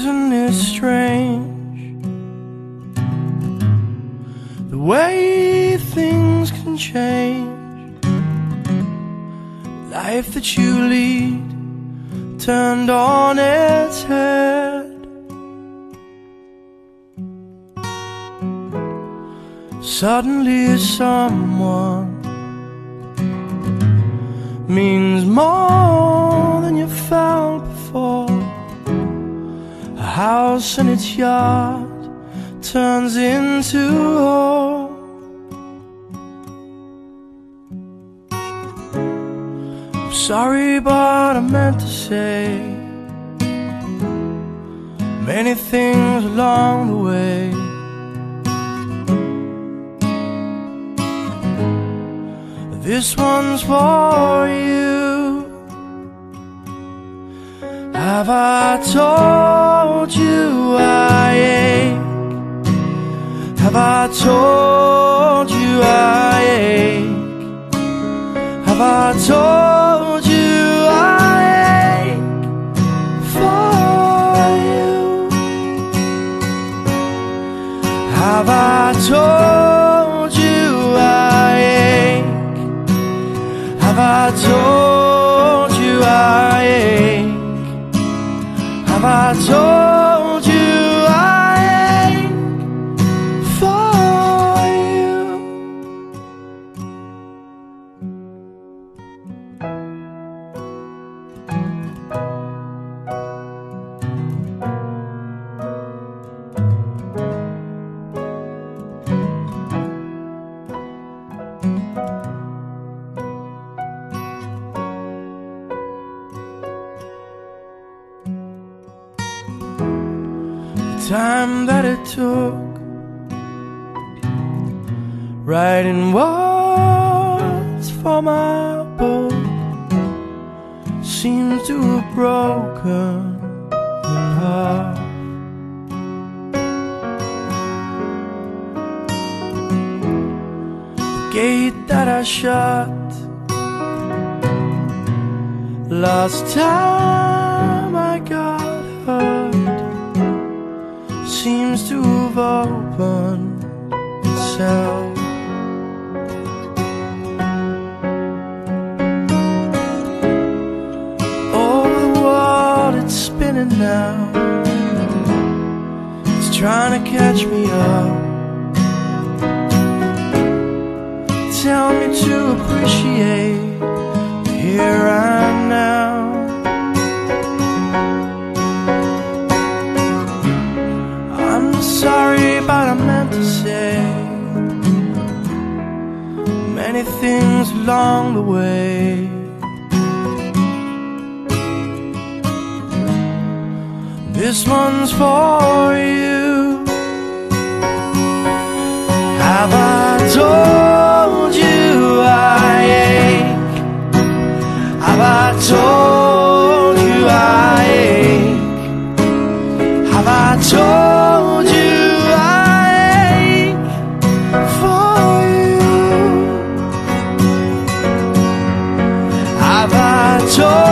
Isn't it strange the way things can change? The life that you lead turned on its head. Suddenly someone means more than you felt before. A house and its yard turns into a home. I'm sorry, but I meant to say many things along the way. This one's for you. Have I told you I ache? Have I told you I ache? Have I told you I ache for you? Have I told you I ache? Have I told you I ache? Have I told you I ache for you? Time that it took, writing words for my book, seems to have broken in half. The gate that I shut last time I got hurt seems to have opened itself. Oh, the world, it's spinning now. It's trying to catch me up. Tell me to appreciate the here and now. Sorry, but I meant to say many things along the way. This one's for you. Have I told you I ache? Have I told you I ache? Have I told you? So